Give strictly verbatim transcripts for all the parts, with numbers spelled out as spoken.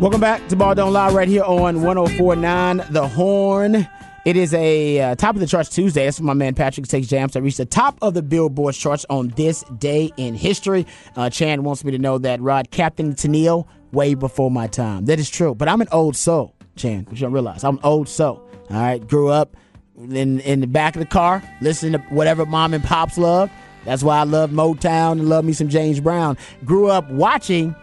Welcome back to Ball Don't Lie right here on one oh four point nine The Horn. It is a uh, Top of the Charts Tuesday. That's when my man Patrick takes jams that reached the top of the Billboard charts on this day in history. Uh, Chan wants me to know that Rod captained Tennille way before my time. That is true, but I'm an old soul, Chan, which you don't realize. I'm an old soul, all right? Grew up in, in the back of the car, listening to whatever mom and pops love. That's why I love Motown and love me some James Brown. Grew up watching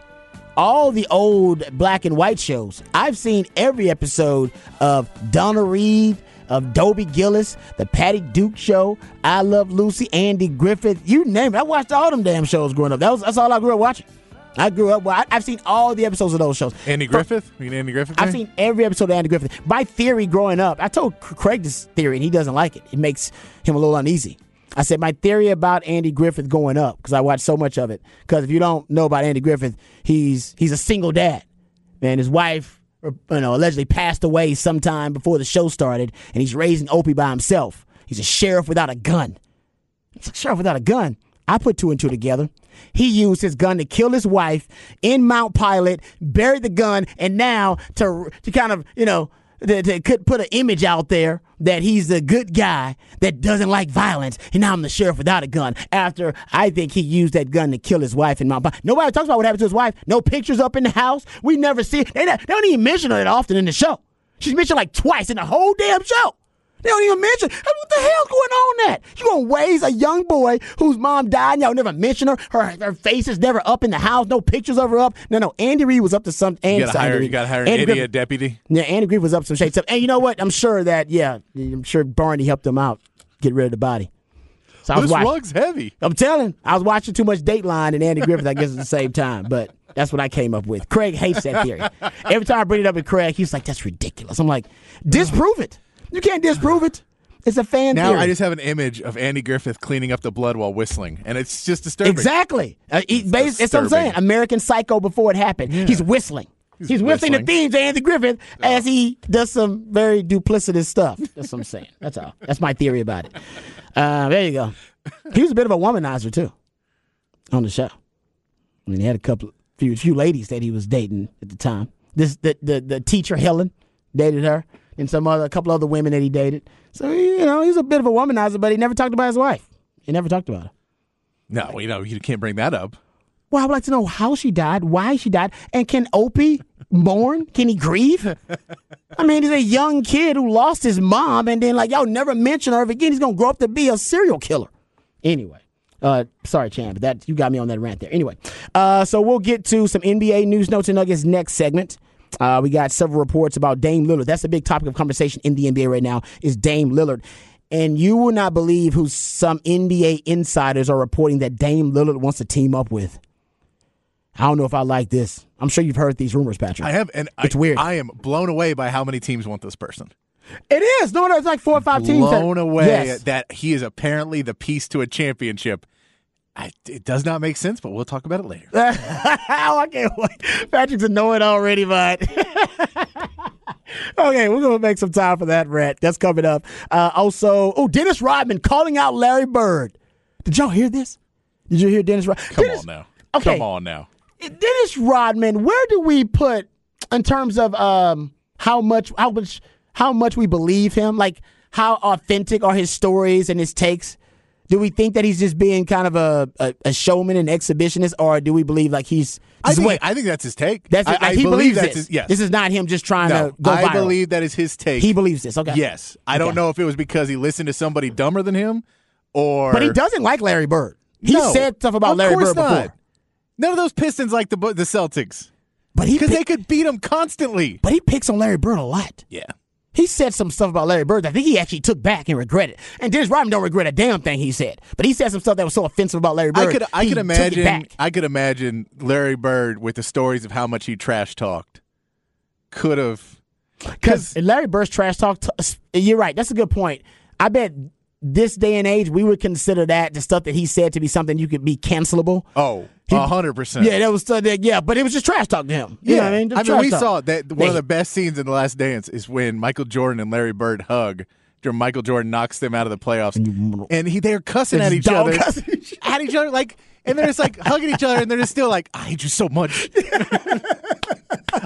all the old black and white shows. I've seen every episode of Donna Reed, of Dobie Gillis, the Patty Duke Show, I Love Lucy, Andy Griffith, you name it. I watched all them damn shows growing up. That was, that's all I grew up watching. I grew up, well, I've seen all the episodes of those shows. Andy Griffith? You mean Andy Griffith? I've seen every episode of Andy Griffith. My theory growing up, I told Craig this theory, and he doesn't like it. It makes him a little uneasy. I said my theory about Andy Griffith going up, because I watched so much of it. Because if you don't know about Andy Griffith, he's he's a single dad, and his wife, you know, allegedly passed away sometime before the show started, and he's raising Opie by himself. He's a sheriff without a gun. He's a sheriff without a gun. I put two and two together. He used his gun to kill his wife in Mount Pilot, buried the gun, and now to to kind of you know. That could put an image out there that he's the good guy that doesn't like violence, and now I'm the sheriff without a gun. After I think he used that gun to kill his wife in Mount Pilot. Nobody talks about what happened to his wife. No pictures up in the house. We never see it. They, they don't even mention her that often in the show. She's mentioned like twice in the whole damn show. They don't even mention. What the hell's going on that? You're going to raise a young boy whose mom died and y'all never mention her. her. Her face is never up in the house. No pictures of her up. No, no. Andy Reid was up to some. Andy, you got to hire, gotta hire Andy an idiot Griffith, deputy. Yeah, Andy Griffith was up to some shade stuff. And you know what? I'm sure that, yeah, I'm sure Barney helped him out, get rid of the body. So I was this watching. Rug's heavy. I'm telling. I was watching too much Dateline and Andy Griffith, I guess, at the same time. But that's what I came up with. Craig hates that theory. Every time I bring it up with Craig, he's like, that's ridiculous. I'm like, disprove it. You can't disprove it. It's a fan now theory. Now I just have an image of Andy Griffith cleaning up the blood while whistling, and it's just disturbing. Exactly. Uh, he, it's disturbing. That's what I'm saying. American Psycho before it happened. Yeah. He's whistling. He's, He's whistling, whistling the themes of Andy Griffith oh. as he does some very duplicitous stuff. That's what I'm saying. That's all. That's my theory about it. Uh, there you go. He was a bit of a womanizer, too, on the show. I mean, he had a couple, few, few ladies that he was dating at the time. This The, the, the teacher, Helen, dated her. And some other, a couple other women that he dated. So, you know, he's a bit of a womanizer, but he never talked about his wife. He never talked about her. No, you know, you can't bring that up. Well, I would like to know how she died, why she died, and can Opie mourn? Can he grieve? I mean, he's a young kid who lost his mom, and then, like, y'all never mention her again. He's going to grow up to be a serial killer. Anyway. Uh, sorry, Chan, but that you got me on that rant there. Anyway, uh, so we'll get to some N B A news, notes, and nuggets next segment. Uh, we got several reports about Dame Lillard. That's the big topic of conversation in the N B A right now is Dame Lillard. And you will not believe who some N B A insiders are reporting that Dame Lillard wants to team up with. I don't know if I like this. I'm sure you've heard these rumors, Patrick. I have. And it's I, weird. I am blown away by how many teams want this person. It is. No, no, it's like four or five blown teams. Blown away yes. that he is apparently the piece to a championship. I, it does not make sense, but we'll talk about it later. Oh, I can't wait. Patrick's annoyed already, bud. Okay, we're going to make some time for that rant. That's coming up. Uh, also, oh, Dennis Rodman calling out Larry Bird. Did y'all hear this? Did you hear Dennis Rodman? Come Dennis, on now. Okay. Come on now. Dennis Rodman, where do we put in terms of um, how much how much how much we believe him? Like how authentic are his stories and his takes? Do we think that he's just being kind of a, a, a showman and exhibitionist, or do we believe like he's? I think, I think that's his take. That's I, like, I he believe believes that's this. His, yes. This is not him just trying no, to go I viral. I believe that is his take. He believes this. Okay. Yes. I okay. don't know if it was because he listened to somebody dumber than him, or but he doesn't like Larry Bird. He no, said stuff about Larry Bird before. Not. None of those Pistons like the the Celtics, but because pick- they could beat him constantly. But he picks on Larry Bird a lot. Yeah. He said some stuff about Larry Bird that I think he actually took back and regretted. And Dennis Rodman don't regret a damn thing he said. But he said some stuff that was so offensive about Larry Bird. I could, I could imagine. I could imagine Larry Bird with the stories of how much he trash talked. Could have, because Larry Bird's trash talk. T- you're right. That's a good point. I bet this day and age we would consider that the stuff that he said to be something you could be cancelable. Oh. A hundred percent. Yeah, that was uh, that, yeah, but it was just trash talk to him. You yeah, know what I mean, just I mean, we talk. saw that one they, of the best scenes in The Last Dance is when Michael Jordan and Larry Bird hug. After Michael Jordan knocks them out of the playoffs, and he they're cussing they're at each other, cussing. at each other, like, and they're just like hugging each other, and they're just still like, I hate you so much.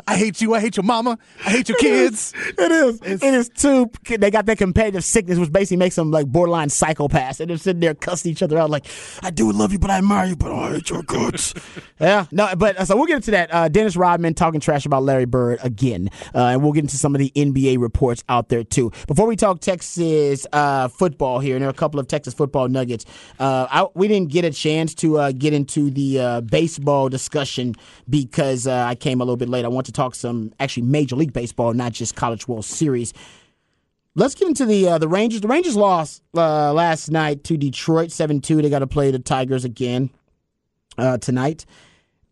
I hate you. I hate your mama. I hate your kids. It is. It is, it is too. They got that competitive sickness, which basically makes them like borderline psychopaths. And they're sitting there cussing each other out like, I do love you, but I admire you, but I hate your guts. Yeah. No, but so we'll get into that. Uh, Dennis Rodman talking trash about Larry Bird again. Uh, and we'll get into some of the N B A reports out there, too. Before we talk Texas uh, football here, and there are a couple of Texas football nuggets, uh, I, we didn't get a chance to uh, get into the uh, baseball discussion because uh, I came a little bit late. I want to talk some actually Major League Baseball, not just College World Series. Let's get into the uh, the Rangers. The Rangers lost uh, last night to Detroit seven two. They got to play the Tigers again uh, tonight,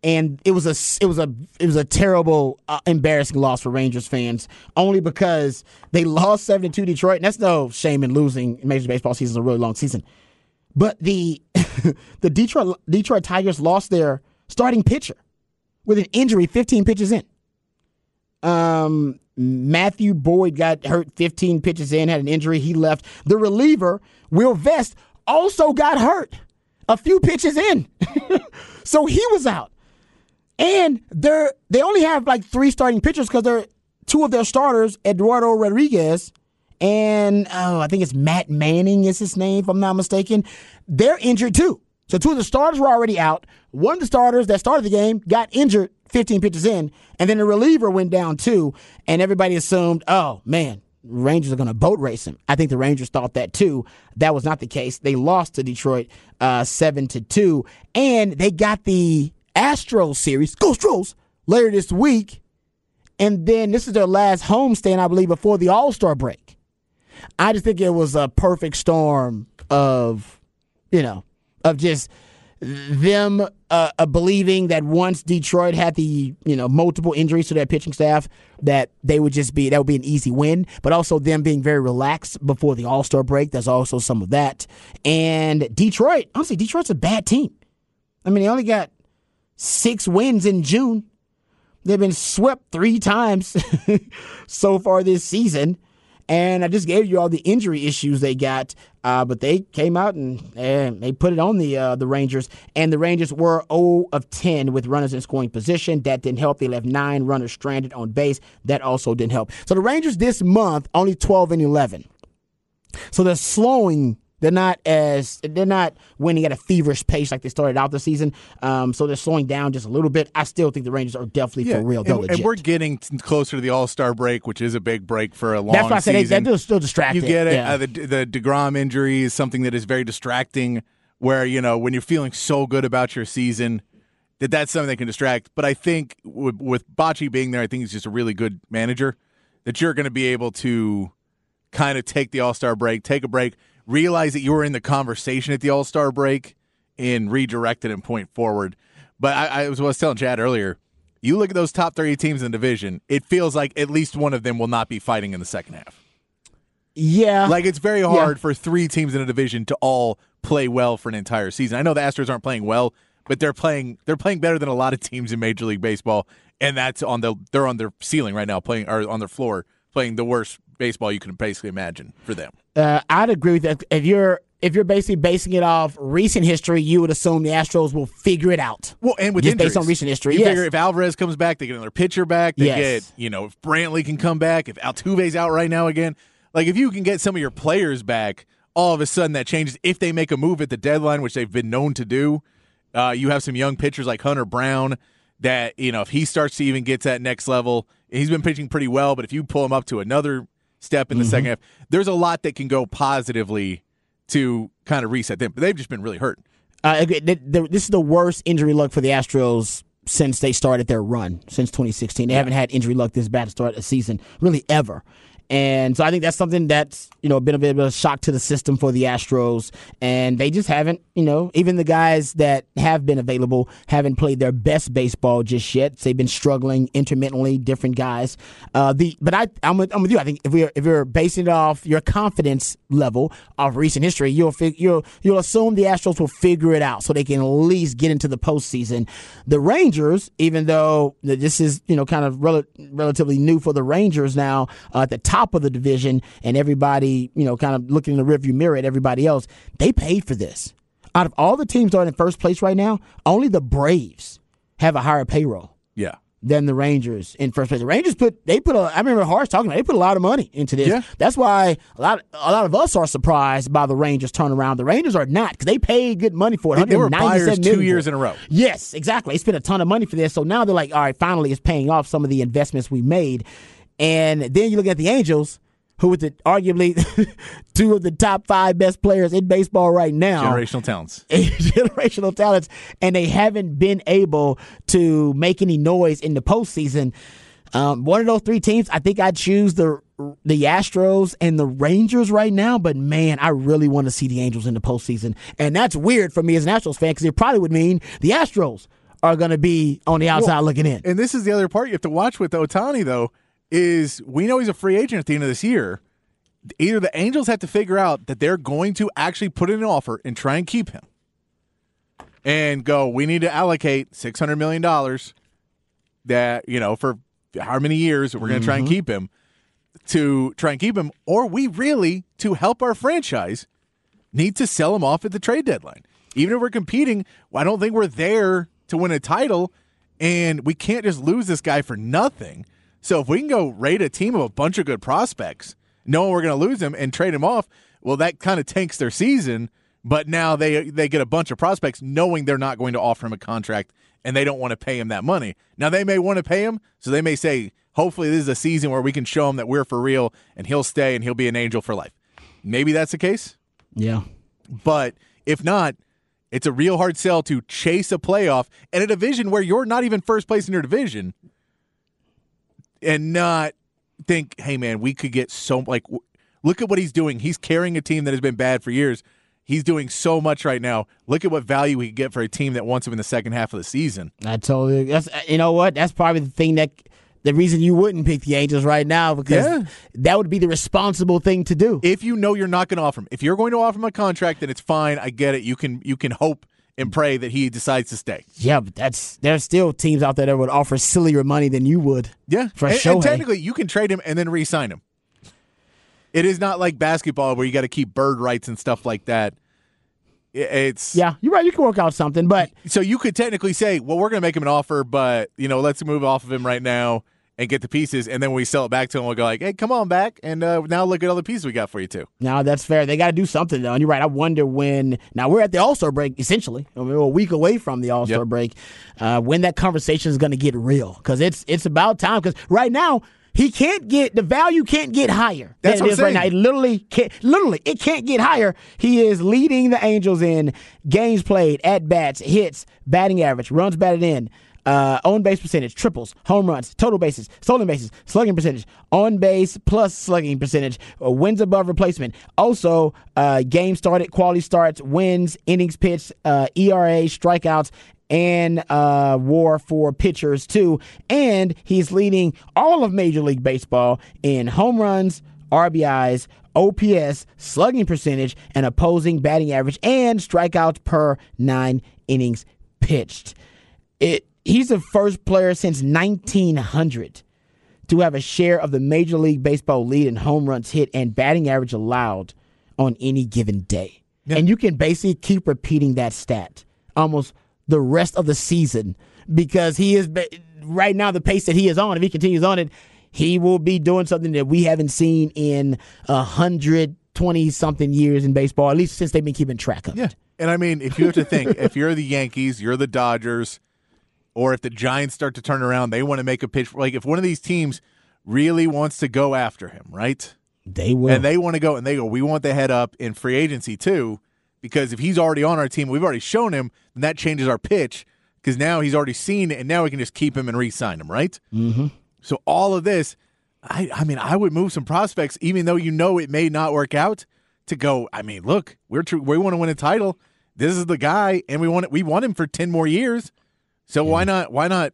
and it was a it was a it was a terrible, uh, embarrassing loss for Rangers fans. Only because they lost seven two Detroit, and that's no shame in losing. Major League Baseball season is a really long season, but the the Detroit Detroit Tigers lost their starting pitcher with an injury fifteen pitches in. Um, Matthew Boyd got hurt fifteen pitches in, had an injury. He left. The reliever, Will Vest, also got hurt a few pitches in. So he was out. And they they only have like three starting pitchers because they're two of their starters, Eduardo Rodriguez and oh, I think it's Matt Manning is his name, if I'm not mistaken. They're injured too. So two of the starters were already out. One of the starters that started the game got injured fifteen pitches in, and then the reliever went down too, and everybody assumed, oh, man, Rangers are going to boat race him. I think the Rangers thought that too. That was not the case. They lost to Detroit uh, seven to two, and they got the Astros series, go Astros, later this week, and then this is their last homestand, I believe, before the All-Star break. I just think it was a perfect storm of, you know, of just them uh, uh, believing that once Detroit had the, you know, multiple injuries to their pitching staff, that they would just be, that would be an easy win, but also them being very relaxed before the All-Star break. There's also some of that. And Detroit, honestly, Detroit's a bad team. I mean, they only got six wins in June. They've been swept three times so far this season. And I just gave you all the injury issues they got, uh, but they came out and, and they put it on the uh, the Rangers. And the Rangers were oh of ten with runners in scoring position. That didn't help. They left nine runners stranded on base. That also didn't help. So the Rangers this month only twelve and eleven. So they're slowing. They're not as they're not winning at a feverish pace like they started out the season. Um, so they're slowing down just a little bit. I still think the Rangers are definitely yeah, for real. They're and, legit. And we're getting closer to the All-Star break, which is a big break for a long season. That's why I said they, they're still distracting. You get it. Yeah. Uh, the, the DeGrom injury is something that is very distracting. Where you know when you're feeling so good about your season, that that's something that can distract. But I think with, with Bocce being there, I think he's just a really good manager. That you're going to be able to kind of take the All-Star break, take a break. Realize that you were in the conversation at the All-Star break and redirect it and point forward. But I, I, was, I was telling Chad earlier, you look at those top thirty teams in the division, it feels like at least one of them will not be fighting in the second half. Yeah. Like it's very hard yeah. for three teams in a division to all play well for an entire season. I know the Astros aren't playing well, but they're playing they're playing better than a lot of teams in Major League Baseball, and that's on the they're on their ceiling right now, playing or on their floor, playing the worst baseball you can basically imagine for them. Uh, I'd agree with that. If you're if you're basically basing it off recent history, you would assume the Astros will figure it out. Well, and with just injuries, based on recent history, you yes. figure if Alvarez comes back, they get another pitcher back. They yes. get you know if Brantley can come back, if Altuve's out right now again, like if you can get some of your players back, all of a sudden that changes. If they make a move at the deadline, which they've been known to do, uh, you have some young pitchers like Hunter Brown that you know if he starts to even get to that next level, he's been pitching pretty well. But if you pull him up to another step in the mm-hmm. second half, there's a lot that can go positively to kind of reset them. But they've just been really hurt. Uh, this is the worst injury luck for the Astros since they started their run, since twenty sixteen. They yeah. haven't had injury luck this bad to start a season, really ever. And so I think that's something that's, you know, been a bit of a shock to the system for the Astros. And they just haven't, you know, even the guys that have been available haven't played their best baseball just yet. They've been struggling intermittently, different guys. Uh, the But I, I'm, with, I'm with you. I think if we're, if you're basing it off your confidence level of recent history, you'll, you'll, you'll assume the Astros will figure it out so they can at least get into the postseason. The Rangers, even though this is, you know, kind of rel- relatively new for the Rangers now uh, at the top of the division and everybody, you know, kind of looking in the rearview mirror at everybody else, they paid for this. Out of all the teams that are in first place right now, only the Braves have a higher payroll. Yeah. Than the Rangers in first place. The Rangers put they put a, I remember Harsh talking about it, they put a lot of money into this. Yeah. That's why a lot a lot of us are surprised by the Rangers turnaround. The Rangers are not, because they paid good money for it. They, they were buyers two years in a row. Yes, exactly. They spent a ton of money for this. So now they're like, all right, finally it's paying off some of the investments we made. And then you look at the Angels, who with the, arguably two of the top five best players in baseball right now. Generational talents. Generational talents. And they haven't been able to make any noise in the postseason. Um, one of those three teams, I think I'd choose the the Astros and the Rangers right now. But, man, I really want to see the Angels in the postseason. And that's weird for me as an Astros fan, because it probably would mean the Astros are going to be on the outside well, looking in. And this is the other part you have to watch with Ohtani, though. Is we know he's a free agent at the end of this year. Either the Angels have to figure out that they're going to actually put in an offer and try and keep him and go, we need to allocate six hundred million dollars that, you know, for how many years we're going to mm-hmm. try and keep him to try and keep him, or we really, to help our franchise, need to sell him off at the trade deadline. Even if we're competing, I don't think we're there to win a title, and we can't just lose this guy for nothing. So if we can go raid a team of a bunch of good prospects, knowing we're going to lose them and trade them off, well, that kind of tanks their season. But now they they get a bunch of prospects knowing they're not going to offer him a contract and they don't want to pay him that money. Now, they may want to pay him, so they may say, hopefully this is a season where we can show him that we're for real and he'll stay and he'll be an Angel for life. Maybe that's the case. Yeah. But if not, it's a real hard sell to chase a playoff in a division where you're not even first place in your division. And not think, hey, man, we could get so – like, w- look at what he's doing. He's carrying a team that has been bad for years. He's doing so much right now. Look at what value we can get for a team that wants him in the second half of the season. I totally – that's you know what? That's probably the thing that – the reason you wouldn't pick the Angels right now, because yeah. that would be the responsible thing to do. If you know you're not going to offer him. If you're going to offer him a contract, then it's fine. I get it. You can You can hope and pray that he decides to stay. Yeah, but that's there's still teams out there that would offer sillier money than you would. Yeah, for and, Shohei. And technically, you can trade him and then re-sign him. It is not like basketball where you got to keep bird rights and stuff like that. It's yeah, you're right. You can work out something, but so you could technically say, well, we're going to make him an offer, but you know, let's move off of him right now and get the pieces, and then when we sell it back to them, we'll go like, hey, come on back, and uh, now look at all the pieces we got for you, too. No, that's fair. They got to do something, though, and you're right. I wonder when – now, we're at the All-Star break, essentially. I mean, we're a week away from the All-Star yep. break, uh, when that conversation is going to get real, because it's, it's about time, because right now – He can't get the value can't get higher. That's what I'm saying. Right now. It literally can't literally it can't get higher. He is leading the Angels in games played, at bats, hits, batting average, runs batted in, uh, on base percentage, triples, home runs, total bases, stolen bases, slugging percentage, on base plus slugging percentage, wins above replacement. Also, uh, games started, quality starts, wins, innings pitched, uh, E R A, strikeouts, and uh, war for pitchers, too. And he's leading all of Major League Baseball in home runs, R B Is, O P S, slugging percentage, and opposing batting average, and strikeouts per nine innings pitched. It, he's the first player since nineteen hundred to have a share of the Major League Baseball lead in home runs hit and batting average allowed on any given day. Yeah. And you can basically keep repeating that stat almost the rest of the season, because he is right now the pace that he is on. If he continues on it, he will be doing something that we haven't seen in a hundred twenty something years in baseball, at least since they've been keeping track of yeah. it. And I mean, if you have to think, if you're the Yankees, you're the Dodgers, or if the Giants start to turn around, they want to make a pitch. Like if one of these teams really wants to go after him, right? They will, and they want to go, and they go. We want the head up in free agency too. Because if he's already on our team, we've already shown him, then that changes our pitch, because now he's already seen it, and now we can just keep him and re-sign him, right? Mm-hmm. So all of this, I, I mean, I would move some prospects, even though you know it may not work out, to go, I mean, look, we're true, we want to win a title. This is the guy, and we want we want him for ten more years. So yeah. why not why not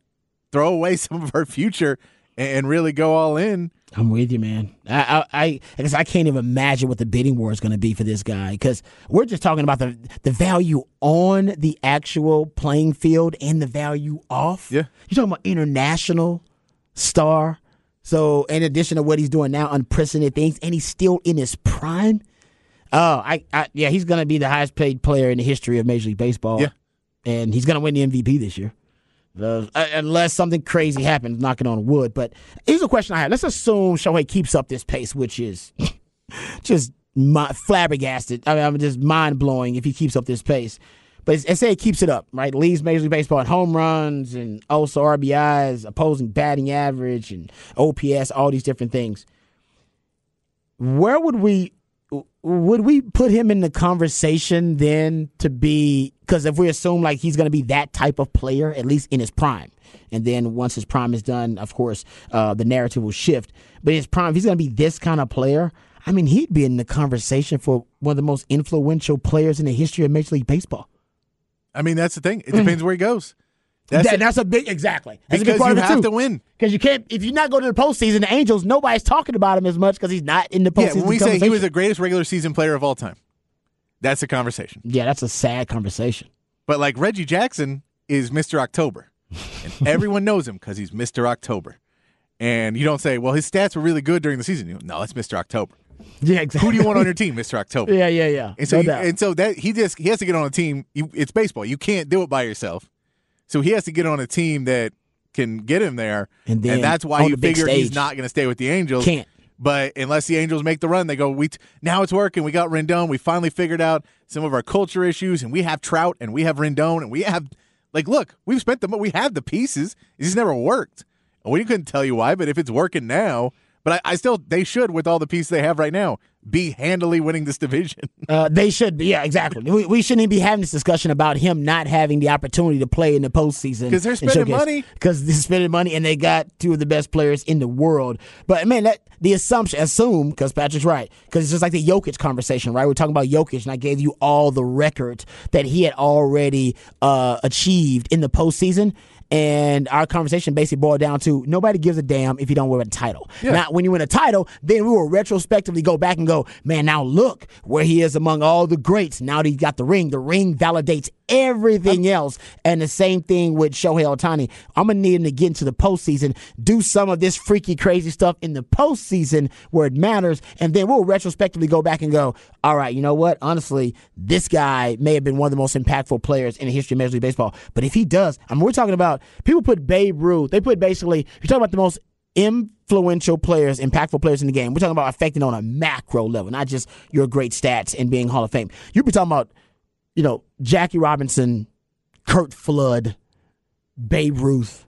throw away some of our future and really go all in? I'm with you, man. I I because I, I can't even imagine what the bidding war is going to be for this guy, because we're just talking about the the value on the actual playing field and the value off. Yeah, you're talking about international star. So in addition to what he's doing now, unprecedented things, and he's still in his prime. Oh, I, I yeah, he's going to be the highest paid player in the history of Major League Baseball. Yeah. And he's going to win the M V P this year. Uh, unless something crazy happens, knocking on wood. But here's a question I have. Let's assume Shohei keeps up this pace, which is just my, flabbergasted. I mean, I'm just mind-blowing if he keeps up this pace. But let's say he keeps it up, right? Leads Major League Baseball in home runs and also R B Is, opposing batting average and O P S, all these different things. Where would we would we put him in the conversation then to be, because if we assume like he's going to be that type of player, at least in his prime, and then once his prime is done, of course, uh, the narrative will shift. But in his prime, if he's going to be this kind of player, I mean, he'd be in the conversation for one of the most influential players in the history of Major League Baseball. I mean, that's the thing. It depends mm-hmm. where he goes. That's, that, that's a big, exactly. That's because a big part you of it have too. to win. Because you can't, if you not go to the postseason, the Angels, nobody's talking about him as much because he's not in the postseason. Yeah, when we say he was the greatest regular season player of all time, that's a conversation. Yeah, that's a sad conversation. But like Reggie Jackson is Mister October. And everyone knows him because he's Mister October. And you don't say, well, his stats were really good during the season. You go, no, that's Mister October. Yeah, exactly. Who do you want on your team, Mister October? Yeah, yeah, yeah. And so, no you, and so that he just he has to get on a team. You, it's baseball. You can't do it by yourself. So he has to get on a team that can get him there, and, then, and that's why you figure stage, he's not going to stay with the Angels. Can't. But unless the Angels make the run, they go. We t- now it's working. We got Rendon. We finally figured out some of our culture issues, and we have Trout, and we have Rendon, and we have like look, we've spent the we have the pieces. It's just never worked. And we couldn't tell you why, but if it's working now. But I, I still, they should, with all the pieces they have right now, be handily winning this division. uh, they should be, yeah, exactly. We, we shouldn't even be having this discussion about him not having the opportunity to play in the postseason. Because they're spending money. Because they're spending money, and they got two of the best players in the world. But, man, that the assumption, assume, because Patrick's right, because it's just like the Jokic conversation, right? We're talking about Jokic, and I gave you all the records that he had already uh, achieved in the postseason. And our conversation basically boiled down to nobody gives a damn if you don't win a title. Yeah. Now, when you win a title, then we will retrospectively go back and go, man, now look where he is among all the greats. Now that he's got the ring, the ring validates everything else. And the same thing with Shohei Ohtani. I'm going to need him to get into the postseason, do some of this freaky, crazy stuff in the postseason where it matters, and then we'll retrospectively go back and go, all right, you know what? Honestly, this guy may have been one of the most impactful players in the history of Major League Baseball. But if he does, I mean, we're talking about people put Babe Ruth. They put basically, you're talking about the most influential players, impactful players in the game. We're talking about affecting on a macro level, not just your great stats and being Hall of Fame. You'd be talking about, you know, Jackie Robinson, Kurt Flood, Babe Ruth,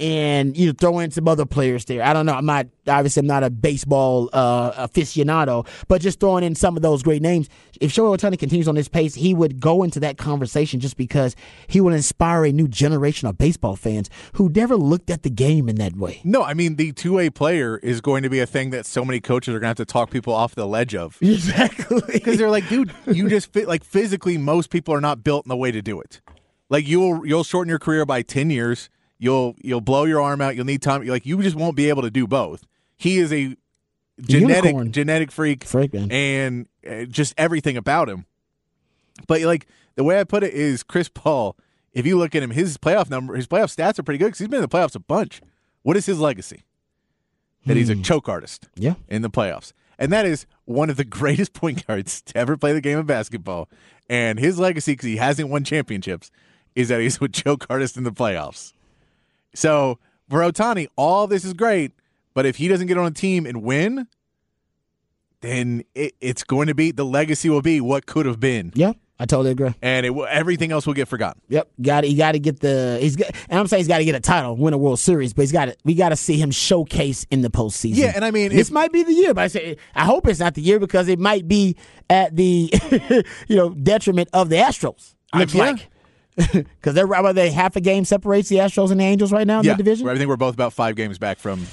and you know, throw in some other players there. I don't know. I'm not obviously I'm not a baseball uh, aficionado, but just throwing in some of those great names. If Shohei Ohtani continues on this pace, he would go into that conversation just because he would inspire a new generation of baseball fans who never looked at the game in that way. No, I mean the two-way player is going to be a thing that so many coaches are going to have to talk people off the ledge of. Exactly, because they're like, dude, you just fit like physically. Most people are not built in the way to do it. Like you'll you'll shorten your career by ten years. You'll you'll blow your arm out. You'll need time. Like you just won't be able to do both. He is a genetic Unicorn. genetic freak, freak and just everything about him. But like the way I put it is Chris Paul. If you look at him, his playoff number, his playoff stats are pretty good because he's been in the playoffs a bunch. What is his legacy? That hmm. he's a choke artist. Yeah. In the playoffs, and that is one of the greatest point guards to ever play the game of basketball. And his legacy, because he hasn't won championships, is that he's a choke artist in the playoffs. So, for Ohtani, all this is great, but if he doesn't get on a team and win, then it, it's going to be, the legacy will be what could have been. Yeah, I totally agree. And it will, everything else will get forgotten. Yep, got he got to get the, he's got, and I'm saying he's got to get a title, win a World Series, but he's got to, we got to see him showcase in the postseason. Yeah, and I mean. This if, might be the year, but I say, I hope it's not the year because it might be at the, you know, detriment of the Astros. Looks yeah. like. Because they're about they half a game separates the Astros and the Angels right now in yeah, the division. I think we're both about five games back from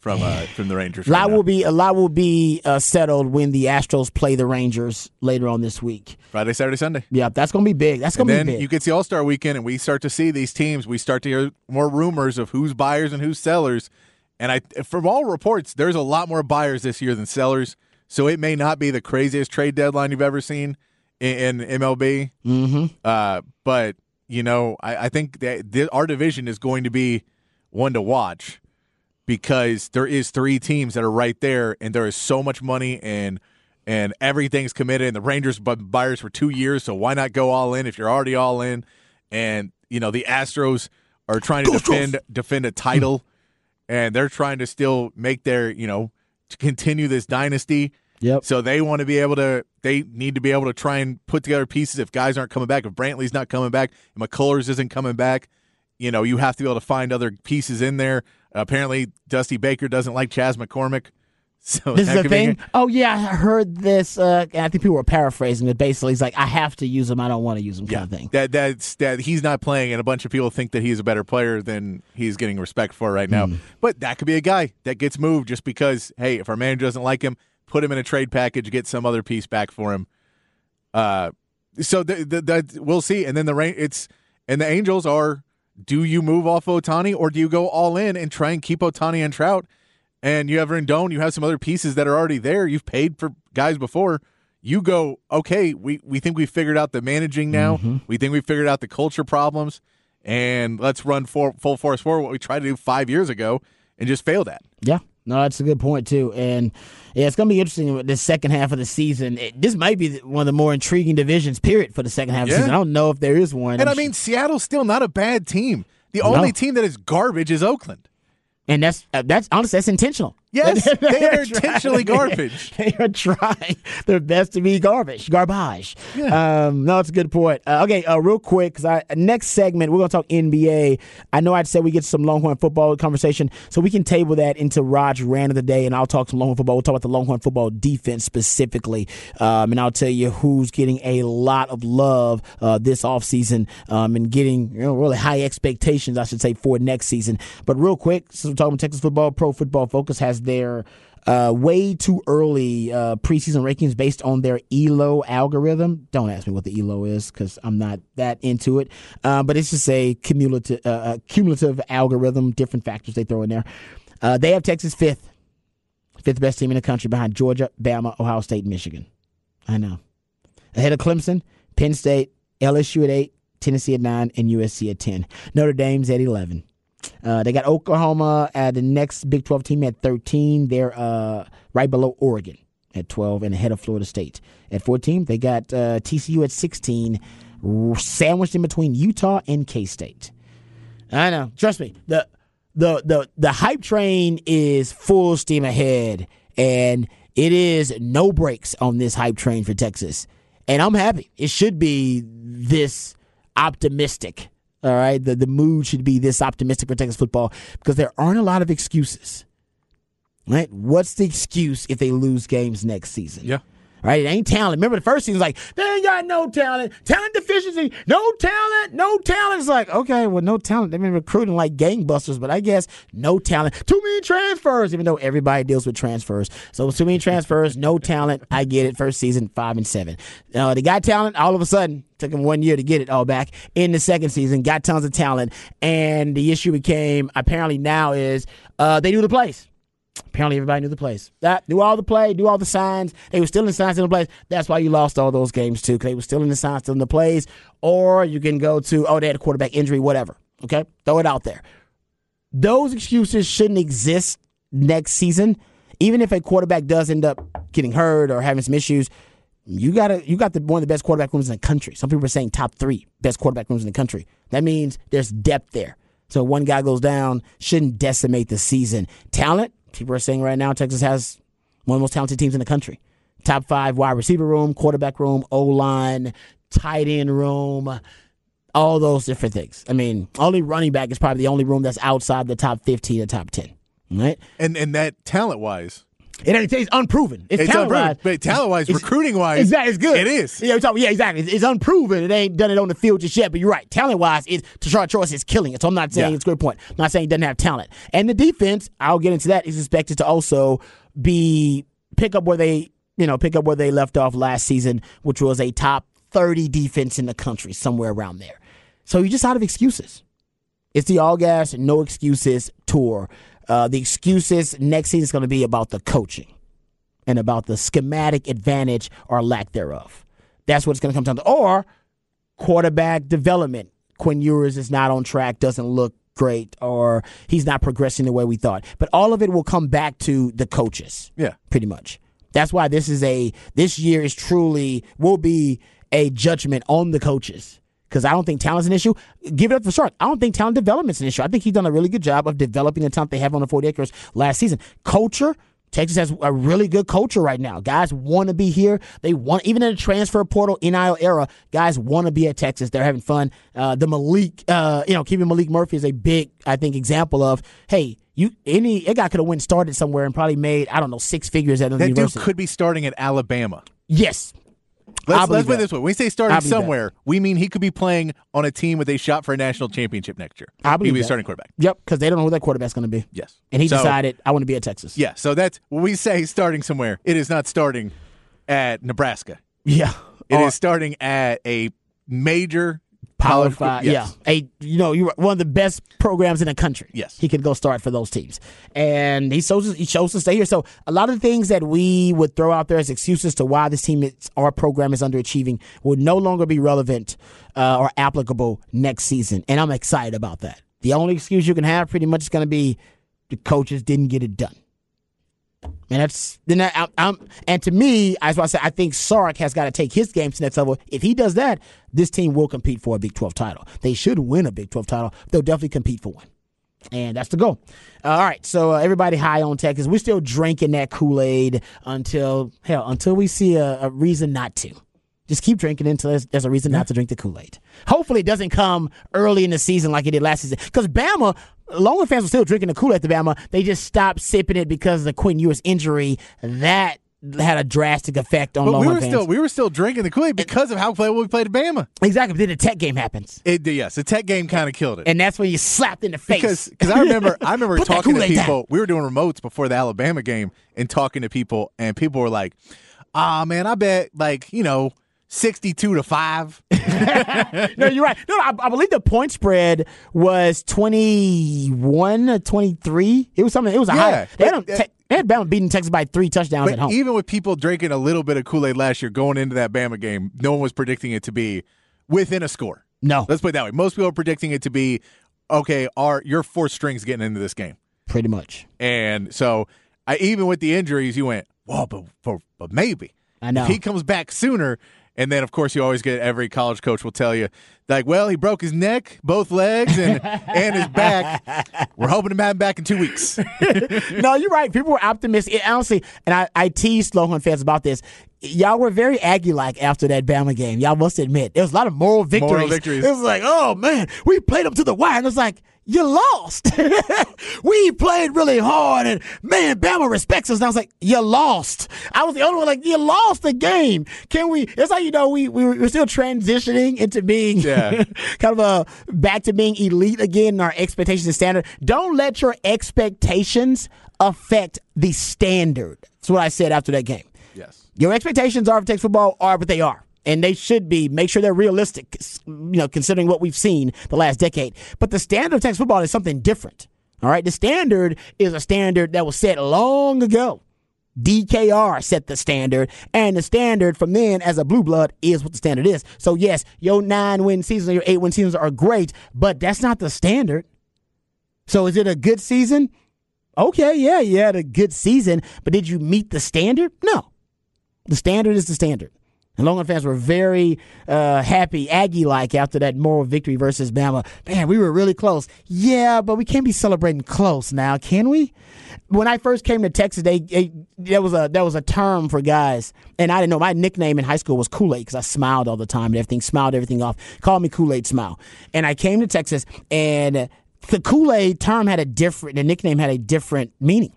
from uh, from the Rangers. A lot right will be a lot will be uh, settled when the Astros play the Rangers later on this week. Friday, Saturday, Sunday. Yeah, that's going to be big. That's going to be big. And then you get the All-Star weekend, and we start to see these teams. We start to hear more rumors of who's buyers and who's sellers. And I, from all reports, there's a lot more buyers this year than sellers. So it may not be the craziest trade deadline you've ever seen in, in M L B. Mm-hmm. Uh, but, you know, I, I think that th- our division is going to be one to watch, because there is three teams that are right there, and there is so much money, and and everything's committed. And the Rangers have been buyers for two years, so why not go all in if you're already all in? And, you know, the Astros are trying to go defend Astros. defend a title. Mm-hmm. And they're trying to still make their, you know, to continue this dynasty. Yep. So they want to be able to, they need to be able to try and put together pieces. If guys aren't coming back, if Brantley's not coming back, if McCullers isn't coming back, you know, you have to be able to find other pieces in there. Apparently, Dusty Baker doesn't like Chaz McCormick. So this is the thing? Be- oh, yeah, I heard this. Uh, and I think people were paraphrasing it. Basically, he's like, I have to use him. I don't want to use him, yeah, kind of thing. That, that's, that he's not playing, and a bunch of people think that he's a better player than he's getting respect for right now. Mm. But that could be a guy that gets moved just because, hey, if our manager doesn't like him, put him in a trade package, get some other piece back for him. Uh, so th- th- th- we'll see. And then the rain, it's and the Angels are, do you move off Ohtani, or do you go all in and try and keep Ohtani and Trout? And you have Rendon, you have some other pieces that are already there. You've paid for guys before. You go, okay, we, we think we figured out the managing now. Mm-hmm. We think we figured out the culture problems. And let's run for, full force forward, what we tried to do five years ago and just failed at. Yeah. No, that's a good point, too. And yeah, it's going to be interesting with this second half of the season. It, this might be one of the more intriguing divisions, period, for the second half yeah. of the season. I don't know if there is one. And, I'm I mean, sure. Seattle's still not a bad team. The only no. team that is garbage is Oakland. And that's that's honestly that's intentional. Yes, they are intentionally trying, garbage. They are trying their best to be garbage, garbage. Yeah. Um, no, it's a good point. Uh, okay, uh, real quick, because next segment we're gonna talk N B A. I know I'd said we get some Longhorn football conversation, so we can table that into Rod's rant of the day, and I'll talk some Longhorn football. We'll talk about the Longhorn football defense specifically, um, and I'll tell you who's getting a lot of love uh, this offseason um, and getting you know, really high expectations, I should say, for next season. But real quick, since we're talking Texas football, Pro Football Focus has their uh, way too early uh, preseason rankings based on their E L O algorithm. Don't ask me what the E L O is because I'm not that into it. Uh, but it's just a cumulative, uh, cumulative algorithm, different factors they throw in there. Uh, they have Texas fifth, fifth best team in the country behind Georgia, Bama, Ohio State, Michigan. I know. Ahead of Clemson, Penn State, L S U at eight, Tennessee at nine, and U S C at ten. Notre Dame's at eleven. Uh, they got Oklahoma at the next Big twelve team at thirteen. They're uh, right below Oregon at twelve and ahead of Florida State. At fourteen, they got uh, T C U at sixteen, sandwiched in between Utah and K-State. I know. Trust me. The the the the hype train is full steam ahead, and it is no brakes on this hype train for Texas. And I'm happy. It should be this optimistic. All right, the, the mood should be this optimistic for Texas football because there aren't a lot of excuses. Right? What's the excuse if they lose games next season? Yeah. All right, it ain't talent. Remember the first season's like, they ain't got no talent. Talent deficiency. No talent. No talent. It's like, okay, well, no talent. They've been recruiting like gangbusters, but I guess no talent. Too many transfers, even though everybody deals with transfers. So too many transfers, no talent. I get it. First season, five and seven. Uh, they got talent all of a sudden. Took him one year to get it all back. In the second season, got tons of talent. And the issue became, apparently now is, uh, they knew the plays. Apparently everybody knew the plays. That knew all the play, knew all the signs. They were still in the signs and the plays. That's why you lost all those games too, because they were still in the signs, still in the plays. Or you can go to, oh, they had a quarterback injury, whatever. Okay? Throw it out there. Those excuses shouldn't exist next season. Even if a quarterback does end up getting hurt or having some issues, You got a, you got the, one of the best quarterback rooms in the country. Some people are saying top three best quarterback rooms in the country. That means there's depth there. So one guy goes down, shouldn't decimate the season. Talent, people are saying right now Texas has one of the most talented teams in the country. Top five wide receiver room, quarterback room, O-line, tight end room, all those different things. I mean, only running back is probably the only room that's outside the top fifteen or top ten. Right? And, and that talent-wise – It, it it's unproven. It's, it's talent-wise. But talent-wise, recruiting-wise, exactly, it's good. It is. Yeah, talking, yeah exactly. It's, it's unproven. It ain't done it on the field just yet, but you're right. Talent-wise, Tashard Choice is killing it, so I'm not saying yeah. it's a good point. I'm not saying he doesn't have talent. And the defense, I'll get into that, is expected to also be pick up where they you know, pick up where they left off last season, which was a top thirty defense in the country, somewhere around there. So you're just out of excuses. It's the all gas, no excuses tour. Uh, the excuses next season is going to be about the coaching and about the schematic advantage or lack thereof. That's what it's going to come down to. Or quarterback development. Quinn Ewers is not on track, doesn't look great, or he's not progressing the way we thought. But all of it will come back to the coaches. Yeah, pretty much. That's why this is a this year is truly will be a judgment on the coaches. Because I don't think talent's an issue. Give it up for Shark. I don't think talent development's an issue. I think he's done a really good job of developing the talent they have on the forty acres last season. Culture, Texas has a really good culture right now. Guys want to be here. They want, even in the transfer portal, N I L era, guys want to be at Texas. They're having fun. Uh, the Malik, uh, you know, keeping Malik Murphy is a big, I think, example of, hey, You any a guy could have went and started somewhere and probably made, I don't know, six figures at the university. That dude could be starting at Alabama. Yes. Let's, let's put it this way. When we say starting somewhere, that. we mean he could be playing on a team with a shot for a national championship next year. I believe He'd be that. starting quarterback. Yep, because they don't know who that quarterback's going to be. Yes. And he so, decided, I want to be at Texas. Yeah, so that's when we say starting somewhere, it is not starting at Nebraska. Yeah. It or, is starting at a major Power Five, yes. yeah, a you know, you one of the best programs in the country. Yes, he could go start for those teams, and he chose he chose to stay here. So a lot of the things that we would throw out there as excuses to why this team, is, our program, is underachieving will no longer be relevant uh, or applicable next season, and I'm excited about that. The only excuse you can have, pretty much, is going to be the coaches didn't get it done, and that's then I, I'm and to me, as I said, I think Sark has got to take his game to the next level. If he does that, this team will compete for a Big twelve title. They should win a Big twelve title. They'll definitely compete for one. And that's the goal. Uh, all right, so uh, everybody high on Texas. We're still drinking that Kool-Aid until, hell, until we see a, a reason not to. Just keep drinking until there's, there's a reason yeah. not to drink the Kool-Aid. Hopefully it doesn't come early in the season like it did last season. Because Bama, Longhorn fans were still drinking the Kool-Aid to Bama. They just stopped sipping it because of the Quinn Ewers injury. That had a drastic effect on but Longhorn we were fans. Still, we were still drinking the Kool-Aid because it, of how playable we played at Bama. Exactly. But then the Tech game happens. It, yes, the Tech game kind of killed it. And that's when you slapped in the face. Because cause I remember, I remember talking to people. Down. We were doing remotes before the Alabama game and talking to people, and people were like, ah, oh, man, I bet, like, you know, sixty-two to five No, you're right. No, I, I believe the point spread was twenty-one, twenty-three It was something. It was a yeah, high. They had, te- they had Bama beating Texas by three touchdowns but at home. Even with people drinking a little bit of Kool-Aid last year going into that Bama game, no one was predicting it to be within a score. No. Let's put it that way. Most people are predicting it to be, okay, our, your fourth string's getting into this game. Pretty much. And so I, even with the injuries, you went, whoa, but, but, but maybe. I know. If he comes back sooner. And then, of course, you always get every college coach will tell you, like, well, he broke his neck, both legs, and and his back. We're hoping to have him back in two weeks. No, you're right. People were optimistic. It, honestly, and I, I teased Longhorn fans about this. Y'all were very Aggie-like after that Bama game. Y'all must admit. There was a lot of moral victories. Moral victories. It was like, oh, man, we played them to the wire. And it was like, you lost. We played really hard, and, man, Bama respects us. And I was like, you lost. I was the only one like, you lost the game. Can we – that's how you know we, we were, we're still transitioning into being yeah. kind of a, back to being elite again in our expectations and standard. Don't let your expectations affect the standard. That's what I said after that game. Yes. Your expectations are for Texas football are what they are, and they should be. Make sure they're realistic, you know, considering what we've seen the last decade. But the standard of Texas football is something different, all right? The standard is a standard that was set long ago. D K R set the standard, and the standard from then as a blue blood is what the standard is. So, yes, your nine-win seasons, your eight-win seasons are great, but that's not the standard. So is it a good season? Okay, yeah, you had a good season, but did you meet the standard? No. The standard is the standard. And Longhorn fans were very uh, happy, Aggie-like, after that moral victory versus Bama. Man, we were really close. Yeah, but we can't be celebrating close now, can we? When I first came to Texas, they, they there was a there was a term for guys, and I didn't know. My nickname in high school was Kool-Aid because I smiled all the time and everything, smiled everything off. Called me Kool-Aid Smile. And I came to Texas, and the Kool-Aid term had a different, the nickname had a different meaning.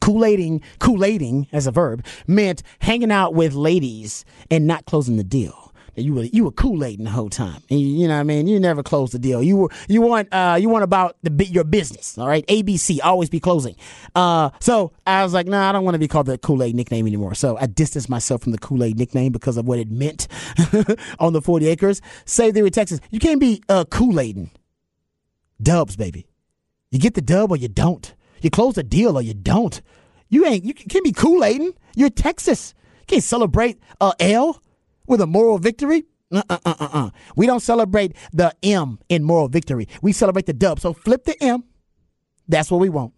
Kool-aiding, Kool-aiding as a verb meant hanging out with ladies and not closing the deal. You were you were Kool-aiding the whole time. And you, you know what I mean? You never closed the deal. You were you want uh you want about the your business. All right, A B C, always be closing. Uh, so I was like, no, nah, I don't want to be called the Kool-Aid nickname anymore. So I distanced myself from the Kool-Aid nickname because of what it meant on the forty acres. Save Theory, Texas. You can't be uh Kool-Aiding. Dubs, baby. You get the dub or you don't. You close the deal or you don't. You ain't. You can't be Kool-Aiding. You're Texas. You can't celebrate a L with a moral victory? Uh-uh-uh-uh-uh. We don't celebrate the M in moral victory. We celebrate the dub. So flip the M. That's what we want.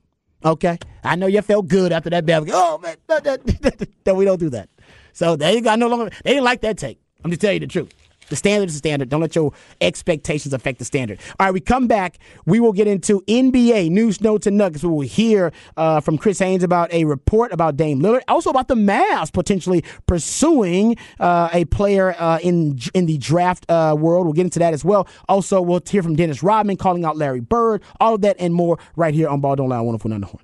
Okay? I know you felt good after that bell. Oh, man. No, no, no, no, we don't do that. So they got no longer. They didn't like that take. I'm just telling you the truth. The standard is the standard. Don't let your expectations affect the standard. All right, we come back. We will get into N B A news, notes, and nuggets. We will hear uh, from Chris Haynes about a report about Dame Lillard, also about the Mavs potentially pursuing uh, a player uh, in in the draft uh, world. We'll get into that as well. Also, we'll hear from Dennis Rodman calling out Larry Bird, all of that and more right here on Ball Don't Lie, one oh four point nine The Horn.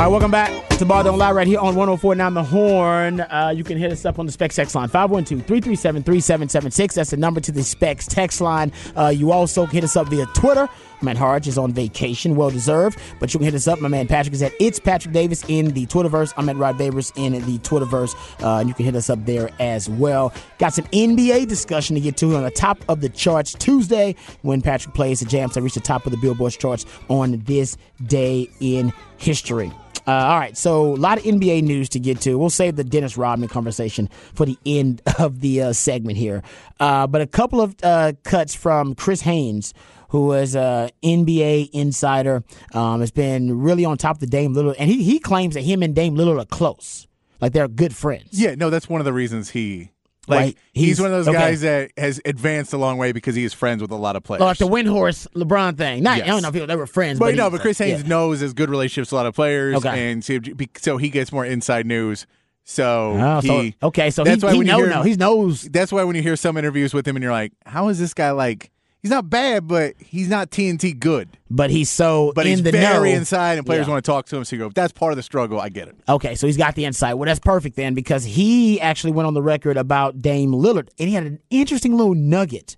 All right, welcome back to Ball Don't Lie right here on one oh four point nine The Horn. Uh, you can hit us up on the Specs text line, five one two, three three seven, three seven seven six. That's the number to the Specs text line. Uh, you also can hit us up via Twitter. My man Harge is on vacation, well-deserved. But you can hit us up. My man Patrick is at It's Patrick Davis in the Twitterverse. I'm at Rod Babers in the Twitterverse. Uh, you can hit us up there as well. Got some N B A discussion to get to on the top of the charts Tuesday when Patrick plays the jams. I reached the top of the Billboard charts on this day in history. Uh, all right, so a lot of N B A news to get to. We'll save the Dennis Rodman conversation for the end of the uh, segment here. Uh, but a couple of uh, cuts from Chris Haynes, who is an N B A insider, um, has been really on top of the Dame Lillard. And he, he claims that him and Dame Lillard are close, like they're good friends. Yeah, no, that's one of the reasons he... Like right. he's, he's one of those okay. guys that has advanced a long way because he is friends with a lot of players. Like the Windhorse LeBron thing. Not, yes. I don't know if they were friends. But, but no, but Chris Haynes yeah. knows his good relationships with a lot of players, okay. and so he gets more inside news. So oh, he so, okay, so that's he, why he, when know, you hear, no, he knows. That's why when you hear some interviews with him and you're like, how is this guy like? He's not bad, but he's not T N T good. But he's so but in he's the very know. inside, and players yeah. want to talk to him. So you go, if that's part of the struggle, I get it. Okay, so he's got the insight. Well, that's perfect then, because he actually went on the record about Dame Lillard, and he had an interesting little nugget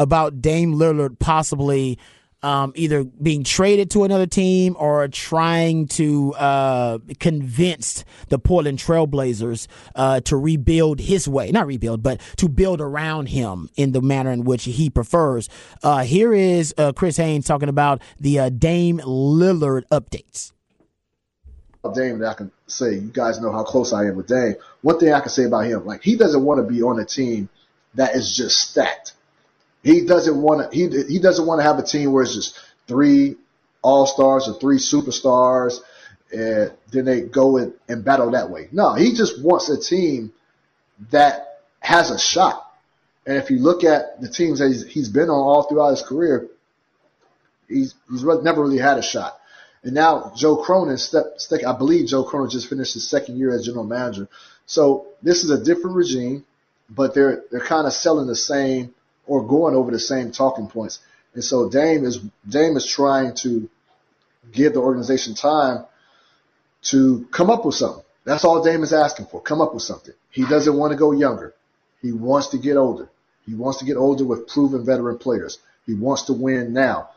about Dame Lillard possibly um, either being traded to another team or trying to uh, convince the Portland Trailblazers uh, to rebuild his way. Not rebuild, but to build around him in the manner in which he prefers. Uh, here is uh, Chris Haynes talking about the uh, Dame Lillard updates. Dame, that I can say, you guys know how close I am with Dame. One thing I can say about him, like, he doesn't want to be on a team that is just stacked. He doesn't want to. He he doesn't want to have a team where it's just three all-stars or three superstars, and then they go in and battle that way. No, he just wants a team that has a shot. And if you look at the teams that he's, he's been on all throughout his career, he's he's never really had a shot. And now Joe Cronin, step, step, I believe Joe Cronin just finished his second year as general manager. So this is a different regime, but they're they're kind of selling the same. Or going over the same talking points, and so Dame is Dame is trying to give the organization time to come up with something. That's all Dame is asking for. Come up with something. He doesn't want to go younger. He wants to get older. He wants to get older with proven veteran players. He wants to win now.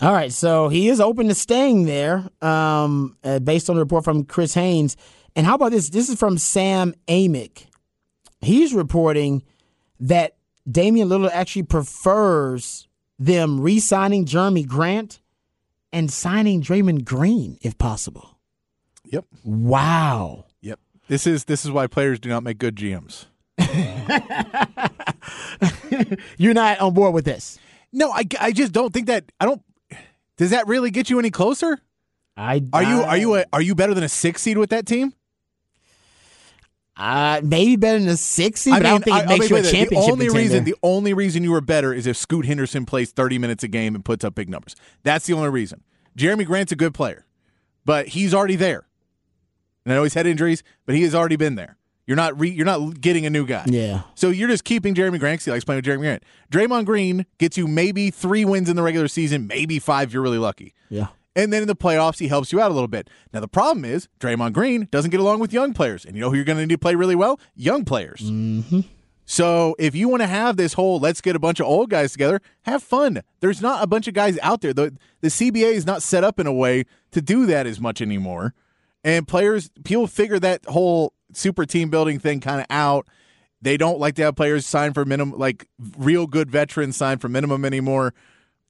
All right, so he is open to staying there, um, uh, based on the report from Chris Haynes. And how about this? This is from Sam Amick. He's reporting that Damian Lillard actually prefers them re-signing Jeremy Grant and signing Draymond Green if possible. Yep. Wow. Yep. This is this is why players do not make good G Ms. You're not on board with this. No, I, I just don't think that I don't. Does that really get you any closer? I are you are you a, are you better than a six seed with that team? Uh, maybe better than a six seed, but I, mean, I don't think it I, makes you a championship contender. The only reason the only reason you were better is if Scoot Henderson plays thirty minutes a game and puts up big numbers. That's the only reason. Jeremy Grant's a good player, but he's already there. And I know he's had injuries, but he has already been there. You're not re- you're not getting a new guy. Yeah. So you're just keeping Jeremy Grant because he likes playing with Jeremy Grant. Draymond Green gets you maybe three wins in the regular season, maybe five if you're really lucky. Yeah. And then in the playoffs, he helps you out a little bit. Now, the problem is Draymond Green doesn't get along with young players. And you know who you're going to need to play really well? Young players. Mm-hmm. So if you want to have this whole let's get a bunch of old guys together, have fun. There's not a bunch of guys out there. The, the C B A is not set up in a way to do that as much anymore. And players, people figure that whole super team building thing kind of out. They don't like to have players sign for minimum, like real good veterans sign for minimum anymore.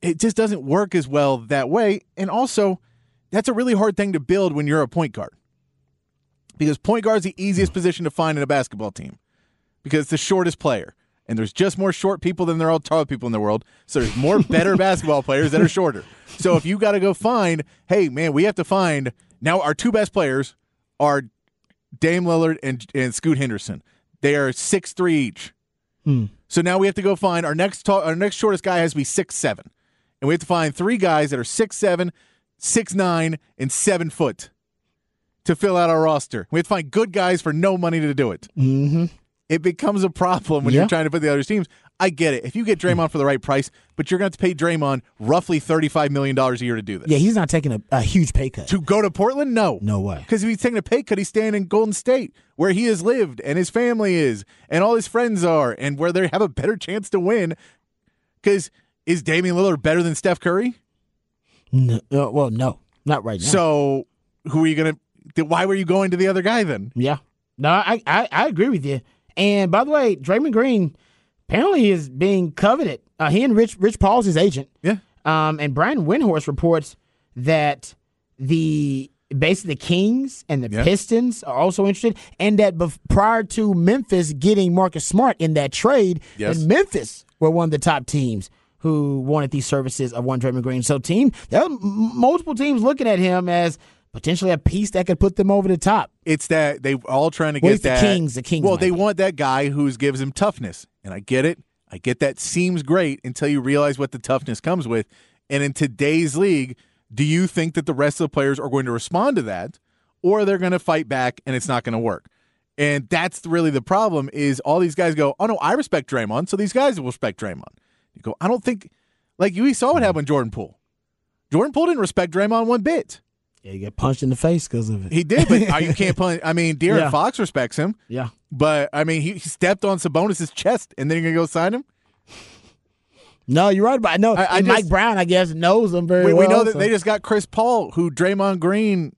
It just doesn't work as well that way. And also, that's a really hard thing to build when you're a point guard. Because point guard is the easiest position to find in a basketball team. Because it's the shortest player. And there's just more short people than there are tall people in the world. So there's more better basketball players that are shorter. So if you got to go find, hey, man, we have to find, now our two best players are Dame Lillard and, and Scoot Henderson. They are six three each. Hmm. So now we have to go find, our next tall, our next shortest guy has to be six seven. And we have to find three guys that are six seven, six nine, and seven foot to fill out our roster. We have to find good guys for no money to do it. Mm-hmm. It becomes a problem when yeah. you're trying to put the other teams. I get it. If you get Draymond for the right price, but you're going to have to pay Draymond roughly thirty-five million dollars a year to do this. Yeah, he's not taking a, a huge pay cut. To go to Portland? No. No way. Because if he's taking a pay cut, he's staying in Golden State, where he has lived, and his family is, and all his friends are, and where they have a better chance to win. Because is Damian Lillard better than Steph Curry? No, uh, well, no, not right now. So, who are you gonna? Why were you going to the other guy then? Yeah, no, I, I, I agree with you. And by the way, Draymond Green apparently is being coveted. Uh, he and Rich Rich Paul's his agent. Yeah. Um, and Brian Windhorst reports that the basically the Kings and the yeah. Pistons are also interested, and that bef- prior to Memphis getting Marcus Smart in that trade, yes. that Memphis were one of the top teams who wanted these services of one Draymond Green. So team, there are multiple teams looking at him as potentially a piece that could put them over the top. It's that they're all trying to well, get that. the Kings. The Kings. Well, they be. want that guy who gives him toughness. And I get it. I get that seems great until you realize what the toughness comes with. And in today's league, do you think that the rest of the players are going to respond to that, or they're going to fight back and it's not going to work? And that's really the problem is all these guys go, oh, no, I respect Draymond, so these guys will respect Draymond. You go, I don't think, like you saw what happened with Jordan Poole. Jordan Poole didn't respect Draymond one bit. Yeah, he got punched in the face because of it. He did, but you can't punch. I mean, De'Aaron yeah. Fox respects him. Yeah. But, I mean, he stepped on Sabonis' chest, and then you're going to go sign him? No, you're right about it. No, I, I just, Mike Brown, I guess, knows him very we, well. We know that so. They just got Chris Paul, who Draymond Green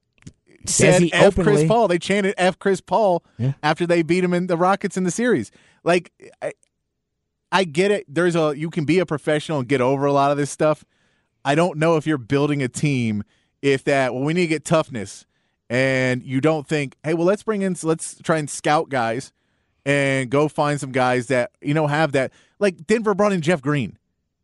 said he F openly. Chris Paul. They chanted F Chris Paul yeah. after they beat him in the Rockets in the series. Like, I, I get it. There's a you can be a professional and get over a lot of this stuff. I don't know if you're building a team if that well we need to get toughness and you don't think, hey, well let's bring in let's try and scout guys and go find some guys that you know have that. Like Denver brought in Jeff Green,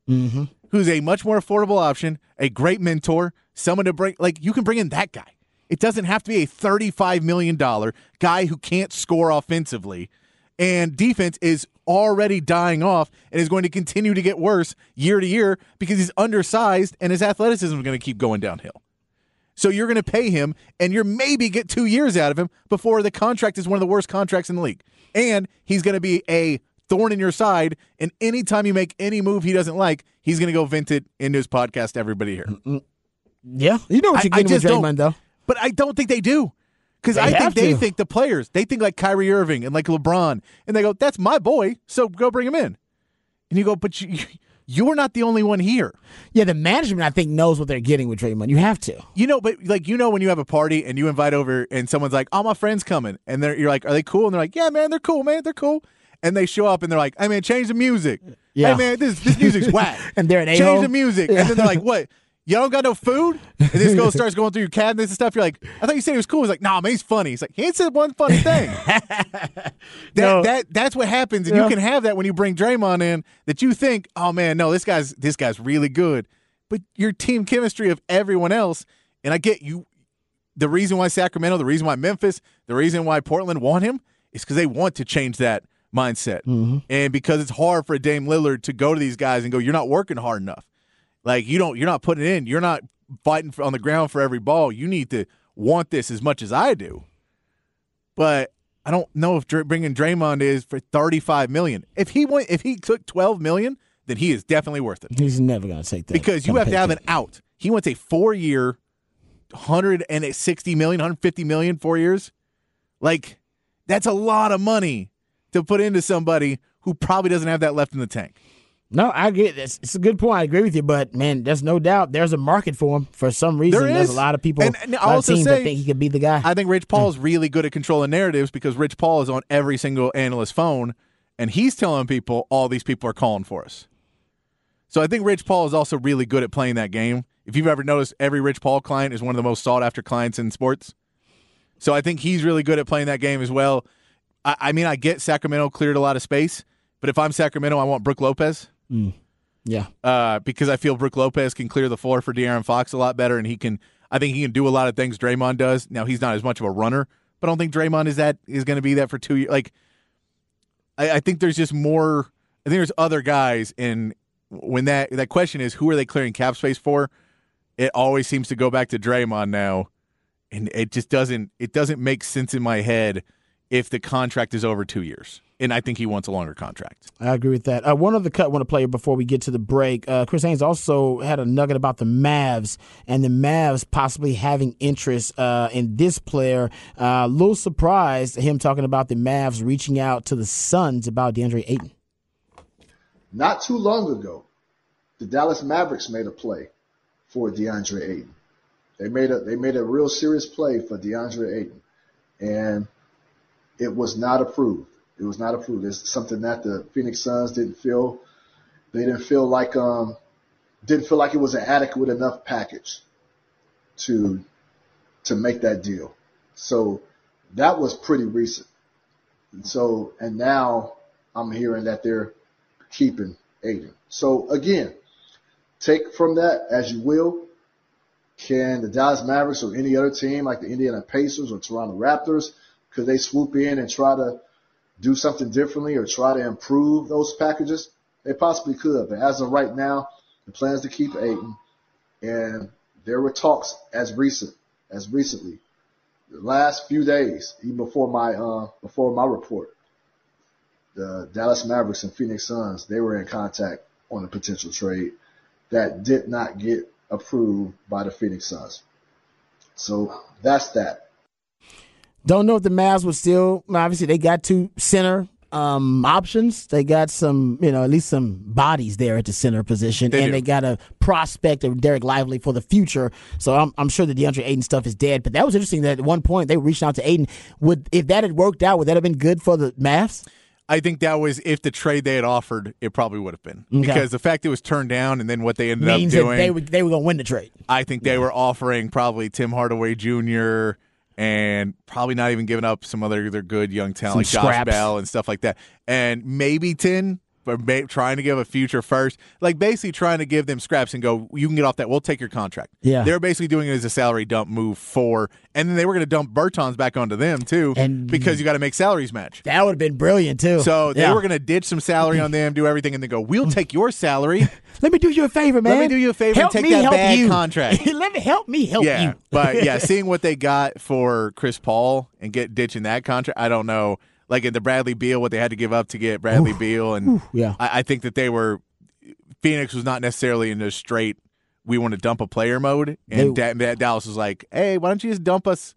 mm-hmm. who's a much more affordable option, a great mentor, someone to bring. Like you can bring in that guy. It doesn't have to be a thirty-five million dollars guy who can't score offensively and defense is already dying off and is going to continue to get worse year to year because he's undersized and his athleticism is going to keep going downhill. So you're going to pay him and you're maybe get two years out of him before the contract is one of the worst contracts in the league. And he's going to be a thorn in your side and anytime you make any move he doesn't like, he's going to go vent it into his podcast to everybody here. Yeah. You know what you're getting with Draymond though. But I don't think they do. Because I think they think the players, they think like Kyrie Irving and like LeBron, and they go, that's my boy, so go bring him in. And you go, but you, you're not the only one here. Yeah, the management, I think, knows what they're getting with Draymond. You have to. You know, but like, you know when you have a party and you invite over and someone's like, oh, my friend's coming. And they're, you're like, are they cool? And they're like, yeah, man, they're cool, man, they're cool. And they show up and they're like, hey, man, change the music. Yeah. Hey, man, this, this music's whack. And they're an a-hole. Change the music. Yeah. And then they're like, what? Y'all don't got no food? And this girl starts going through your cabinets and stuff. You're like, I thought you said he was cool. He's like, nah, man, he's funny. He's like, he ain't said one funny thing. that, no. that That's what happens. And yeah. you can have that when you bring Draymond in that you think, oh, man, no, this guy's this guy's really good. But your team chemistry of everyone else, and I get you the reason why Sacramento, the reason why Memphis, the reason why Portland want him is because they want to change that mindset. Mm-hmm. And because it's hard for Dame Lillard to go to these guys and go, you're not working hard enough. Like, you don't, you're not putting in. You're not fighting for, on the ground for every ball. You need to want this as much as I do. But I don't know if Dr- bringing Draymond is for thirty-five million dollars. If he went, if he took twelve million dollars, then he is definitely worth it. He's never going to take that. Because you have to have an out. He wants a four-year, one hundred sixty million dollars, one hundred fifty million dollars, four years. Like, that's a lot of money to put into somebody who probably doesn't have that left in the tank. No, I get it. It's, it's a good point. I agree with you, but man, there's no doubt there's a market for him for some reason. There is. There's a lot of people, and, and a lot of teams say, that think he could be the guy. I think Rich Paul is really good at controlling narratives because Rich Paul is on every single analyst phone, and he's telling people all these people are calling for us. So I think Rich Paul is also really good at playing that game. If you've ever noticed, every Rich Paul client is one of the most sought-after clients in sports. So I think he's really good at playing that game as well. I, I mean, I get Sacramento cleared a lot of space, but if I'm Sacramento, I want Brook Lopez. Mm. Yeah. Uh, because I feel Brook Lopez can clear the floor for De'Aaron Fox a lot better, and he can. I think he can do a lot of things Draymond does. Now, he's not as much of a runner, but I don't think Draymond is that is going to be that for two years. Like, I, I think there's just more. I think there's other guys, and when that that question is who are they clearing cap space for, it always seems to go back to Draymond now, and it just doesn't. It doesn't make sense in my head if the contract is over two years. And I think he wants a longer contract. I agree with that. Uh, one other cut I want to play before we get to the break. Uh, Chris Haynes also had a nugget about the Mavs and the Mavs possibly having interest uh, in this player. A uh, little surprised him talking about the Mavs reaching out to the Suns about DeAndre Ayton. Not too long ago, the Dallas Mavericks made a play for DeAndre Ayton. They made a they made a real serious play for DeAndre Ayton, and it was not approved. It was not approved. It's something that the Phoenix Suns didn't feel. They didn't feel like um, didn't feel like it was an adequate enough package to to make that deal. So that was pretty recent. And so and now I'm hearing that they're keeping Aiden. So again, take from that as you will. Can the Dallas Mavericks or any other team like the Indiana Pacers or Toronto Raptors, could they swoop in and try to do something differently or try to improve those packages? They possibly could. But as of right now, the plan is to keep Ayton. And there were talks as recent, as recently, the last few days, even before my, uh, before my report, the Dallas Mavericks and Phoenix Suns, they were in contact on a potential trade that did not get approved by the Phoenix Suns. So that's that. Don't know if the Mavs would still. Obviously, they got two center um, options. They got some, you know, at least some bodies there at the center position, they and do. They got a prospect of Derek Lively for the future. So I'm, I'm sure the DeAndre Ayton stuff is dead. But that was interesting. That at one point they reached out to Ayton. Would if that had worked out, would that have been good for the Mavs? I think that was if the trade they had offered, it probably would have been okay. Because the fact it was turned down and then what they ended Means up doing, that they were they were going to win the trade. I think they yeah. were offering probably Tim Hardaway Junior and probably not even giving up some other their good young talent, some like Josh scraps. Bell and stuff like that. And maybe ten, but maybe trying to give a future first. Like basically trying to give them scraps and go, you can get off that. We'll take your contract. Yeah. They were basically doing it as a salary dump move for, and then they were going to dump Bertans back onto them too and because you got to make salaries match. That would have been brilliant too. So they yeah. were going to ditch some salary on them, do everything, and then go, we'll take your salary. Let me do you a favor, man. Let me do you a favor help and take me, that bad you. contract. Let me help me help yeah, you. But yeah, seeing what they got for Chris Paul and get ditching that contract, I don't know. Like at the Bradley Beal, what they had to give up to get Bradley oof, Beal, and oof, yeah. I, I think that they were Phoenix was not necessarily in the straight. We want to dump a player mode, and they, da- Dallas was like, "Hey, why don't you just dump us?"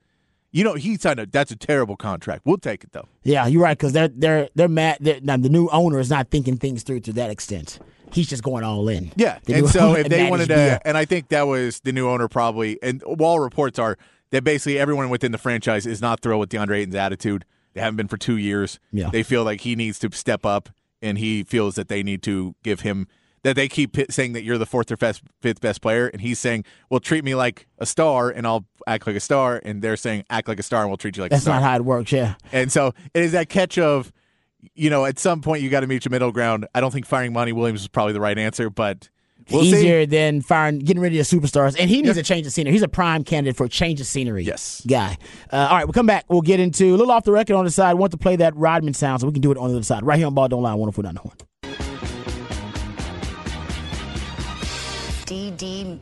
You know, he signed a that's a terrible contract. We'll take it though. Yeah, you're right because they're they're they're mad. They're, now the new owner is not thinking things through to that extent. He's just going all in. Yeah, the and so if they wanted to, beer. and I think that was the new owner probably. And all reports are that basically everyone within the franchise is not thrilled with DeAndre Ayton's attitude. They haven't been for two years. Yeah. They feel like he needs to step up, and he feels that they need to give him – that they keep saying that you're the fourth or fifth best player, and he's saying, well, treat me like a star, and I'll act like a star. And they're saying, act like a star, and we'll treat you like That's a star. That's not how it works, yeah. And so it is that catch of, you know, at some point you got to meet your middle ground. I don't think firing Monty Williams is probably the right answer, but – we'll easier see. than firing, getting rid of your superstars. And he needs yep. a change of scenery. He's a prime candidate for a change of scenery yes. guy. Uh, all right, we'll come back. We'll get into a little off the record on the side. We want to play that Rodman sound so we can do it on the other side. Right here on Ball Don't Lie, one oh four point nine The Horn. D D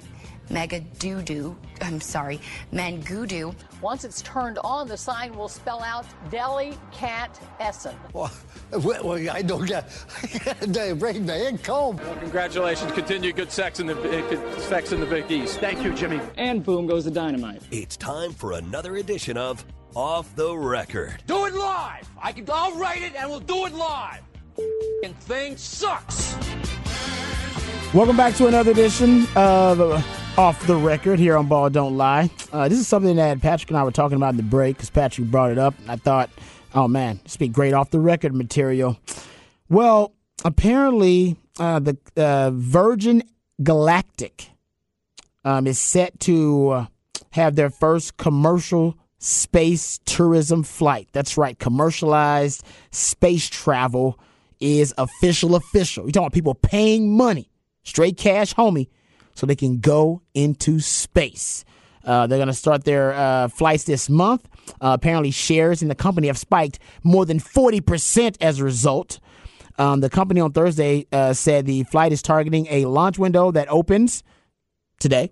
Mega Doodoo, I'm sorry, Mangudu. Once it's turned on, the sign will spell out Deli Cat Essen. Well, well, I don't get, I break my income. Well, congratulations, continue good sex in the good sex in the Big East. Thank you, Jimmy. And boom goes the dynamite. It's time for another edition of Off the Record. Do it live. I can. I'll write it, and we'll do it live. And thing sucks. Welcome back to another edition of Off the Record here on Ball Don't Lie. Uh, this is something that Patrick and I were talking about in the break because Patrick brought it up. And I thought, oh, man, this would be great off the record material. Well, apparently uh, the uh, Virgin Galactic um, is set to uh, have their first commercial space tourism flight. That's right, commercialized space travel is official, official. You're talking about people paying money. Straight cash, homie, so they can go into space. Uh, they're going to start their uh, flights this month. Uh, apparently, shares in the company have spiked more than forty percent as a result. Um, the company on Thursday uh, said the flight is targeting a launch window that opens today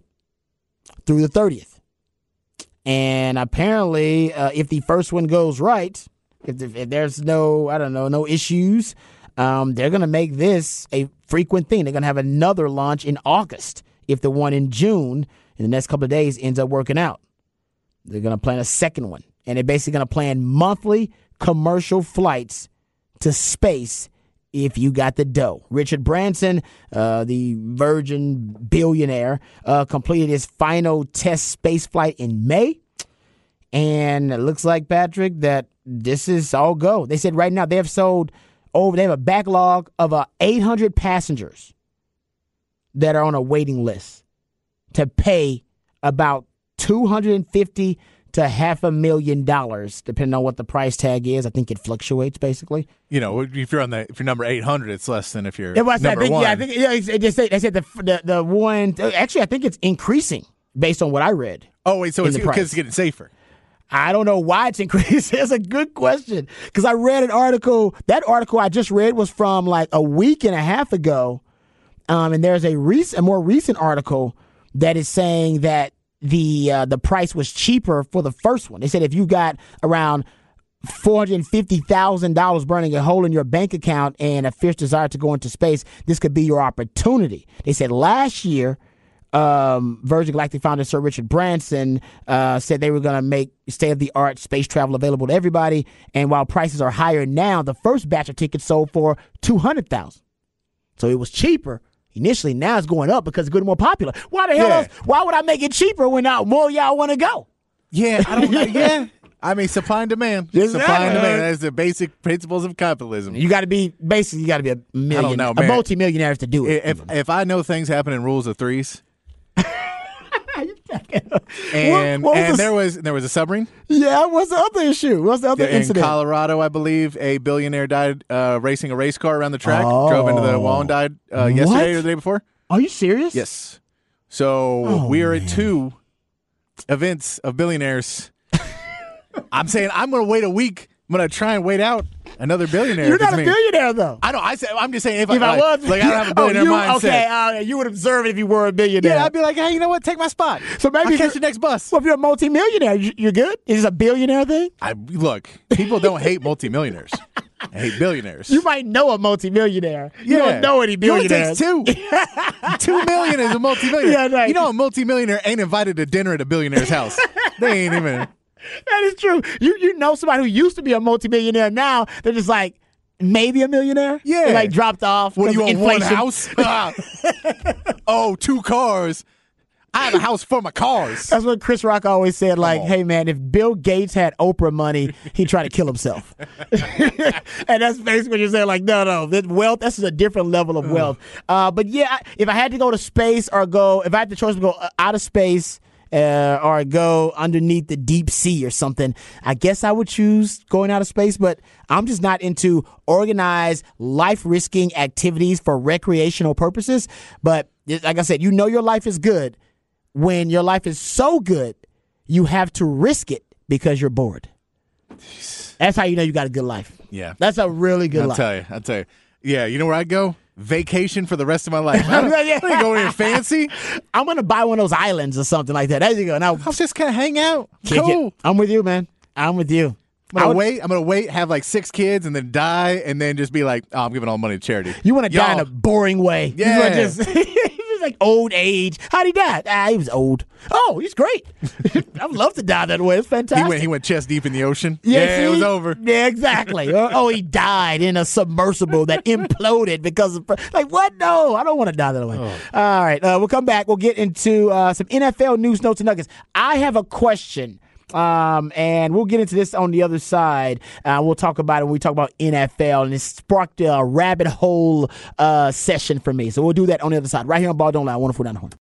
through the thirtieth. And apparently, uh, if the first one goes right, if, if there's no, I don't know, no issues, Um, they're going to make this a frequent thing. They're going to have another launch in August if the one in June in the next couple of days ends up working out. They're going to plan a second one. And they're basically going to plan monthly commercial flights to space if you got the dough. Richard Branson, uh, the Virgin billionaire, uh, completed his final test space flight in May. And it looks like, Patrick, that this is all go. They said right now they have sold... Over, they have a backlog of uh, eight hundred passengers that are on a waiting list to pay about two hundred fifty dollars to half a million dollars, depending on what the price tag is. I think it fluctuates, basically. You know, if you're on the if you're number eight hundred, it's less than if you're it was, number I think, one. Yeah, I think yeah, it just, they said the, the the one. Actually, I think it's increasing based on what I read. Oh wait, so it's because it's getting safer. I don't know why it's increased. That's a good question. Because I read an article. That article I just read was from like a week and a half ago. Um, and there's a, recent, a more recent article that is saying that the uh, the price was cheaper for the first one. They said if you got around four hundred fifty thousand dollars burning a hole in your bank account and a fierce desire to go into space, this could be your opportunity. They said last year, Um, Virgin Galactic founder Sir Richard Branson uh, said they were going to make state-of-the-art space travel available to everybody. And while prices are higher now, the first batch of tickets sold for two hundred thousand dollars. So it was cheaper initially. Now it's going up because it's getting more popular. Why the hell yeah. else? Why would I make it cheaper when I, more y'all want to go? Yeah, I don't know. yeah. I mean, supply and demand. Exactly. Supply and demand. That's the basic principles of capitalism. You got to be, basically, you got to be a millionaire, know, a multi-millionaire to do it. If, if I know things happen in rules of threes, and what, what and the, there was there was a submarine. Yeah, what's the other issue? What's the other the, incident? In Colorado, I believe, a billionaire died uh, racing a race car around the track, oh. drove into the wall and died uh, yesterday or the day before. Are you serious? Yes. So oh, we are man. at two events of billionaires. I'm saying I'm going to wait a week. I'm going to try and wait out another billionaire. You're not a me. billionaire, though. I know. I say, I'm just saying if, if I, I like, was. Like, I don't have a billionaire oh, you, mindset. Okay, uh, you would observe it if you were a billionaire. Yeah, I'd be like, hey, you know what? Take my spot. So maybe I'll catch the next bus. Well, if you're a multimillionaire, you're good? Is it a billionaire thing? I, look, people don't hate multimillionaires. I hate billionaires. You might know a multimillionaire. You yeah. don't know any billionaires. You know it takes two. Two million is a multimillionaire. Yeah, right. You know a multimillionaire ain't invited to dinner at a billionaire's house. They ain't even... That is true. You you know somebody who used to be a multimillionaire now, they're just like, maybe a millionaire? Yeah. They're like dropped off. What do you want, one house? uh, oh, two cars. I have a house for my cars. That's what Chris Rock always said, like, hey, man, if Bill Gates had Oprah money, he'd try to kill himself. And that's basically what you're saying, like, no, no, this wealth, this is a different level of wealth. Uh, but, yeah, if I had to go to space or go, if I had the choice to go out of space uh, or go underneath the deep sea or something, I guess I would choose going out of space. But I'm just not into organized, life-risking activities for recreational purposes. But like I said, you know your life is good when your life is so good you have to risk it because you're bored. That's how you know you got a good life. Yeah. That's a really good I'll life. I'll tell you. I'll tell you. Yeah, you know where I go? Vacation for the rest of my life. I don't, yeah. I ain't going in fancy. I'm going to buy one of those islands or something like that. There you go. Now, I'll just kind of hang out. Cool. It. I'm with you, man. I'm with you. I'm going to wait. I'm going to wait, have like six kids, and then die, and then just be like, oh, I'm giving all money to charity. You want to die in a boring way. Yeah. You just, just like old age. How'd he die? Ah, he was old. Oh, he's great. I would love to die that way. It's fantastic. He went, he went chest deep in the ocean. Yeah, yeah see, it was over. Yeah, exactly. Oh, he died in a submersible that imploded because of, like, what? No, I don't want to die that way. Oh. All right. Uh, we'll come back. We'll get into uh, some N F L news, notes, and nuggets. I have a question. Um, and we'll get into this on the other side. Uh, we'll talk about it when we talk about N F L, and it sparked a rabbit hole uh, session for me. So we'll do that on the other side, right here on Ball Don't Lie, one oh four point nine The Horn.